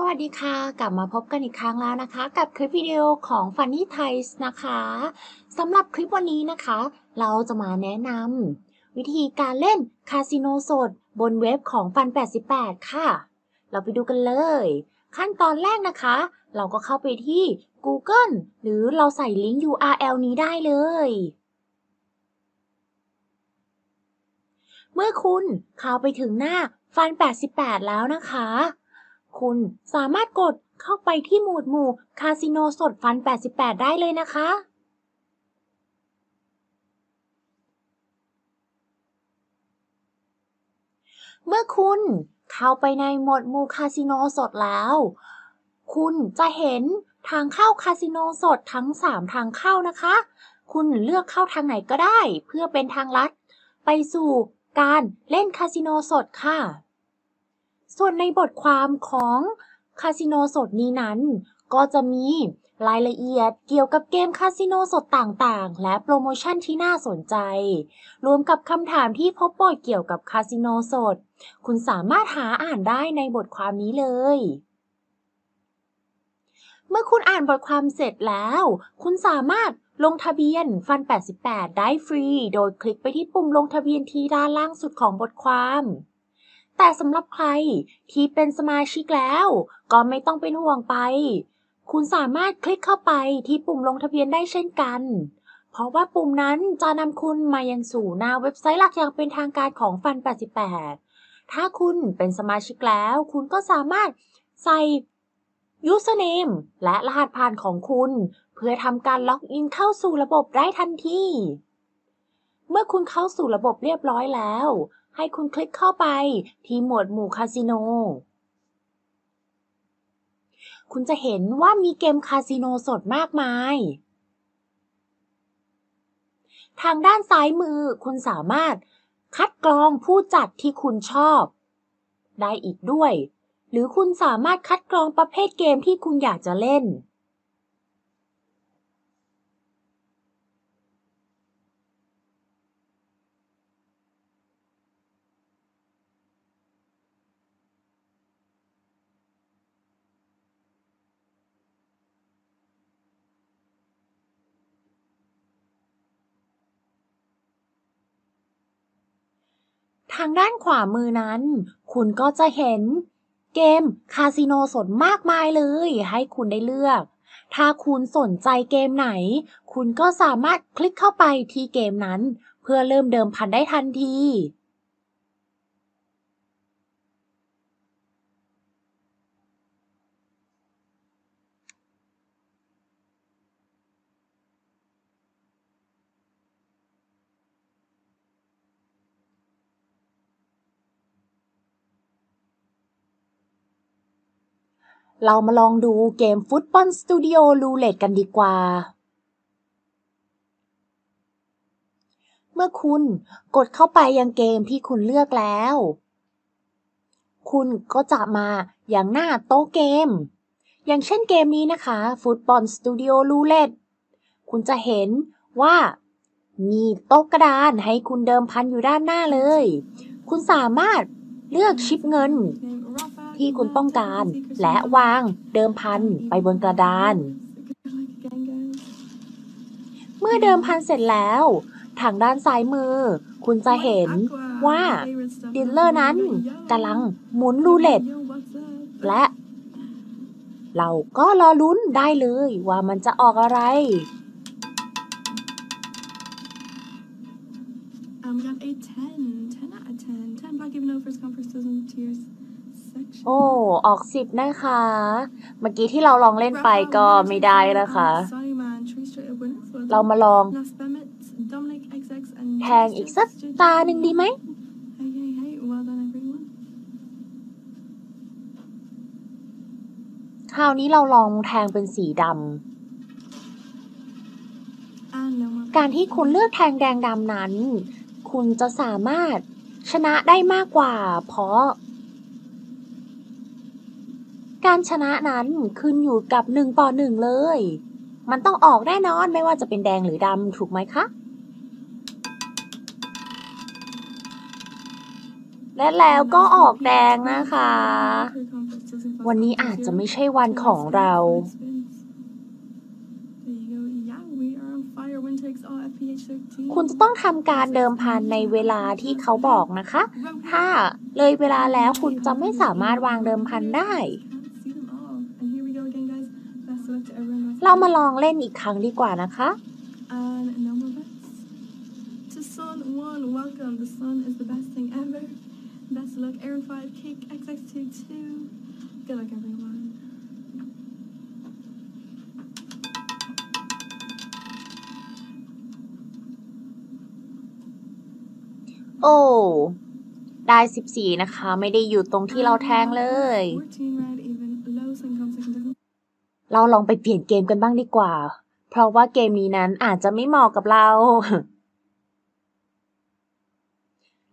สวัสดีค่ะกลับมาพบกันอีกครั้งแล้วนะคะกับคลิปวิดีโอของ Fun88 นะคะสำหรับคลิปวันนี้นะคะเราจะมาแนะนำวิธีการเล่นคาสิโนสดบนเว็บของ Fun88 ค่ะเราไปดูกันเลยขั้นตอนแรกนะคะเราก็เข้าไปที่ Google หรือเราใส่ลิงก์ URL นี้ได้เลยเมื่อคุณเข้าไปถึงหน้า Fun88 แล้วนะคะคุณสามารถกดเข้าไปที่หมวดหมู่คาสิโนสด Fun88 ได้เลยนะคะเมื่อคุณเข้าไปในหมวดหมู่คาสิโนสดแล้วคุณจะเห็นทางเข้าคาสิโนสดทั้ง3ทางเข้านะคะคุณเลือกเข้าทางไหนก็ได้เพื่อเป็นทางลัดไปสู่การเล่นคาสิโนสดค่ะส่วนในบทความของคาสิโนสดนี้นั้นก็จะมีรายละเอียดเกี่ยวกับเกมคาสิโนสดต่างๆและโปรโมชั่นที่น่าสนใจรวมกับคำถามที่พบบ่อยเกี่ยวกับคาสิโนสดคุณสามารถหาอ่านได้ในบทความนี้เลยเมื่อคุณอ่านบทความเสร็จแล้วคุณสามารถลงทะเบียน Fun88 ได้ฟรีโดยคลิกไปที่ปุ่มลงทะเบียนที่ด้านล่างสุดของบทความแต่สำหรับใครที่เป็นสมาชิกแล้วก็ไม่ต้องเป็นห่วงไปคุณสามารถคลิกเข้าไปที่ปุ่มลงทะเบียนได้เช่นกันเพราะว่าปุ่มนั้นจะนำคุณมายังสู่หน้าเว็บไซต์หลักอย่างเป็นทางการของ Fun88 ถ้าคุณเป็นสมาชิกแล้วคุณก็สามารถใส่ username และรหัสผ่านของคุณเพื่อทำการล็อกอินเข้าสู่ระบบได้ทันทีเมื่อคุณเข้าสู่ระบบเรียบร้อยแล้วให้คุณคลิกเข้าไปที่หมวดหมู่คาสิโนคุณจะเห็นว่ามีเกมคาสิโนสดมากมายทางด้านซ้ายมือคุณสามารถคัดกรองผู้จัดที่คุณชอบได้อีกด้วยหรือคุณสามารถคัดกรองประเภทเกมที่คุณอยากจะเล่นทางด้านขวามือนั้นคุณก็จะเห็นเกมคาสิโนสดมากมายเลยให้คุณได้เลือกถ้าคุณสนใจเกมไหนคุณก็สามารถคลิกเข้าไปที่เกมนั้นเพื่อเริ่มเดิมพันได้ทันทีเรามาลองดูเกมฟุตบอลสตูดิโอรูเล็ตกันดีกว่าเมื่อคุณกดเข้าไปยังเกมที่คุณเลือกแล้วคุณก็จะมาอย่างหน้าโต๊ะเกมอย่างเช่นเกมนี้นะคะฟุตบอลสตูดิโอรูเล็ตคุณจะเห็นว่ามีโต๊ะกระดานให้คุณเดิมพันอยู่ด้านหน้าเลยคุณสามารถเลือกชิปเงินที่คุณต้องการและวางเดิมพันไปบนกระดานเมื่อเดิมพันเสร็จแล้วทางด้านซ้ายมือคุณจะเห็นว่าดีลเลอร์นั้นกำลังหมุนรูเล็ตและเราก็รอลุ้นได้เลยว่ามันจะออกอะไรโอ้ออก10นะคะเมื่อกี้ที่เราลองเล่นไปก็ไม่ได้นะคะเรามาลองแทงอีกสักตาหนึ่งดีไหมคราวนี้เราลองแทงเป็นสีดำการที่คุณเลือกแทงแดงดำนั้นคุณจะสามารถชนะได้มากกว่าเพราะการชนะนั้นขึ้นอยู่กับ1 ต่อ 1เลยมันต้องออกแน่นอนไม่ว่าจะเป็นแดงหรือดำถูกไหมคะและแล้วก็ออกแดงนะคะ วันนี้อาจจะไม่ใช่วันของเราคุณจะต้องทำการเดิมพันในเวลาที่เขาบอกนะคะถ้าเลยเวลาแล้วคุณจะไม่สามารถวางเดิมพันได้เรามาลองเล่นอีกครั้งดีกว่านะคะโอ้ได้14นะคะไม่ได้อยู่ตรงที่เราแทงเลยเราลองไปเปลี่ยนเกมกันบ้างดีกว่าเพราะว่าเกมนี้นั้นอาจจะไม่เหมาะกับเรา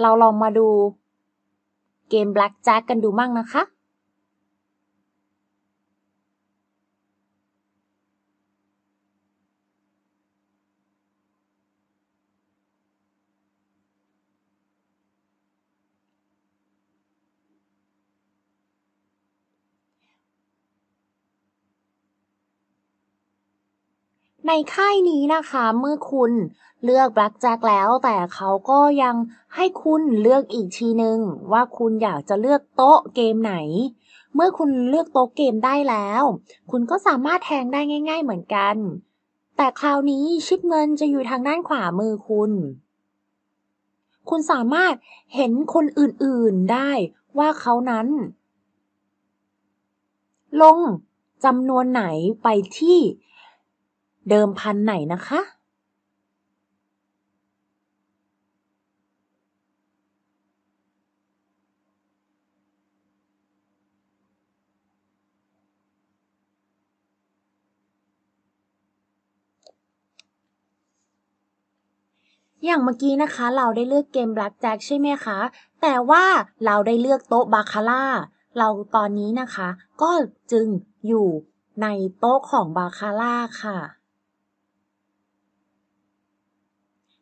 เราลองมาดูเกม blackjack กันดูมั่งนะคะในค่ายนี้นะคะเมื่อคุณเลือก blackjack แล้วแต่เขาก็ยังให้คุณเลือกอีกทีนึงว่าคุณอยากจะเลือกโต๊ะเกมไหนเมื่อคุณเลือกโต๊ะเกมได้แล้วคุณก็สามารถแทงได้ง่ายๆเหมือนกันแต่คราวนี้ชิปเงินจะอยู่ทางด้านขวามือคุณสามารถเห็นคนอื่นๆได้ว่าเขานั้นลงจำนวนไหนไปที่เดิมพันไหนนะคะอย่างเมื่อกี้นะคะเราได้เลือกเกม blackjack ใช่ไหมคะแต่ว่าเราได้เลือกโต๊ะบาคาร่าเราตอนนี้นะคะก็จึงอยู่ในโต๊ะของบาคาร่าค่ะ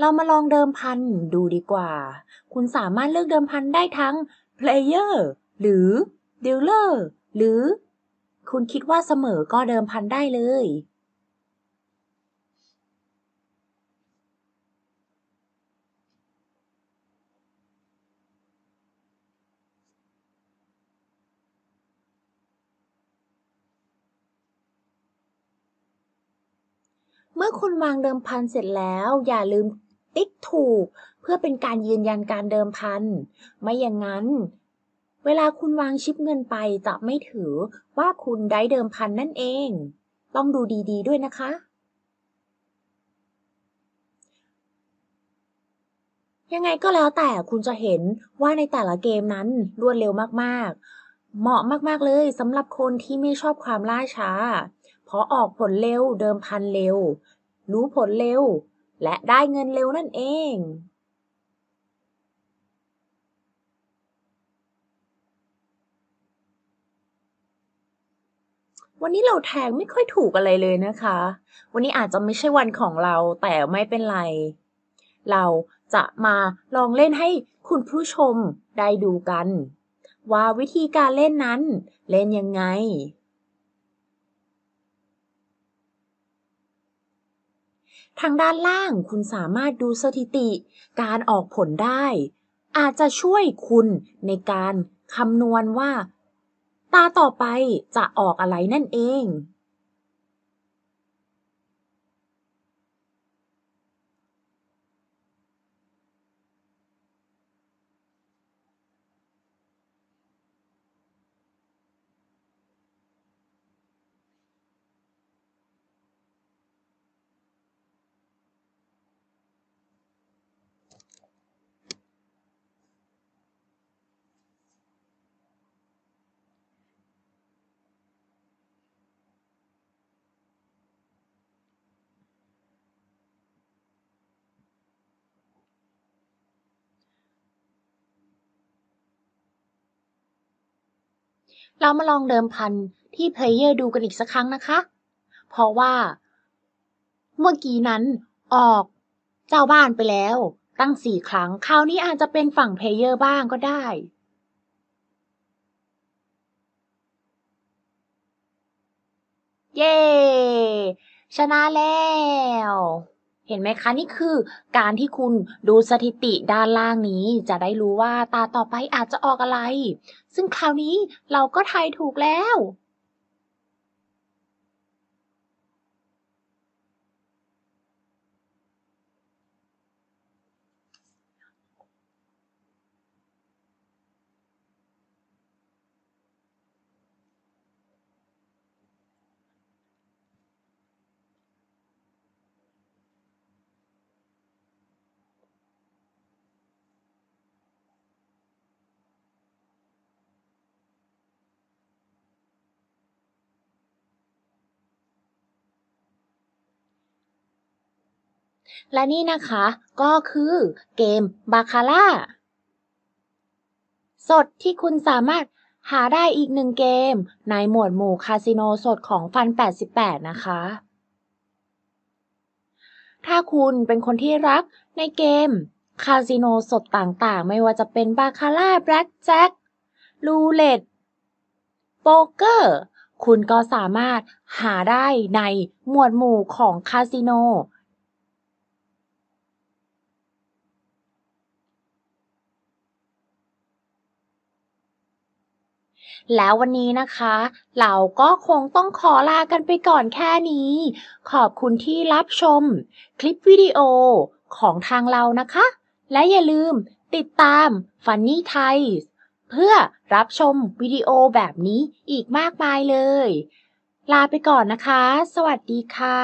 เรามาลองเดิมพันดูดีกว่าคุณสามารถเลือกเดิมพันได้ทั้ง player หรือ dealer หรือคุณคิดว่าเสมอก็เดิมพันได้เลยเมื่อคุณวางเดิมพันเสร็จแล้วอย่าลืมติ๊กถูกเพื่อเป็นการยืนยันการเดิมพันไม่อย่างนั้นเวลาคุณวางชิปเงินไปจะไม่ถือว่าคุณได้เดิมพันนั่นเองต้องดูดีๆด้วยนะคะยังไงก็แล้วแต่คุณจะเห็นว่าในแต่ละเกมนั้นรวดเร็วมากๆเหมาะมากๆเลยสำหรับคนที่ไม่ชอบความล่าช้าเพราะออกผลเร็วเดิมพันเร็วรู้ผลเร็วและได้เงินเร็วนั่นเองวันนี้เราแทงไม่ค่อยถูกอะไรเลยนะคะวันนี้อาจจะไม่ใช่วันของเราแต่ไม่เป็นไรเราจะมาลองเล่นให้คุณผู้ชมได้ดูกันว่าวิธีการเล่นนั้นเล่นยังไงทางด้านล่างคุณสามารถดูสถิติการออกผลได้อาจจะช่วยคุณในการคำนวณว่าตาต่อไปจะออกอะไรนั่นเองเรามาลองเดิมพันที่เพลเยอร์ดูกันอีกสักครั้งนะคะเพราะว่าเมื่อกี้นั้นออกเจ้าบ้านไปแล้วตั้ง4ครั้งคราวนี้อาจจะเป็นฝั่งเพลเยอร์บ้างก็ได้ เย้ชนะแล้วเห็นไหมคะนี่คือการที่คุณดูสถิติด้านล่างนี้จะได้รู้ว่าตาต่อไปอาจจะออกอะไรซึ่งคราวนี้เราก็ทายถูกแล้วและนี่นะคะก็คือเกมบาคาร่าสดที่คุณสามารถหาได้อีกหนึ่งเกมในหมวดหมู่คาสิโนสดของ Fun88 นะคะถ้าคุณเป็นคนที่รักในเกมคาสิโนสดต่างๆไม่ว่าจะเป็นบาคาร่าแบล็กแจ็ครูเล็ตโป๊กเกอร์คุณก็สามารถหาได้ในหมวดหมู่ของคาสิโนแล้ววันนี้นะคะเราก็คงต้องขอลากันไปก่อนแค่นี้ขอบคุณที่รับชมคลิปวิดีโอของทางเรานะคะและอย่าลืมติดตาม Fun88 เพื่อรับชมวิดีโอแบบนี้อีกมากมายเลยลาไปก่อนนะคะสวัสดีค่ะ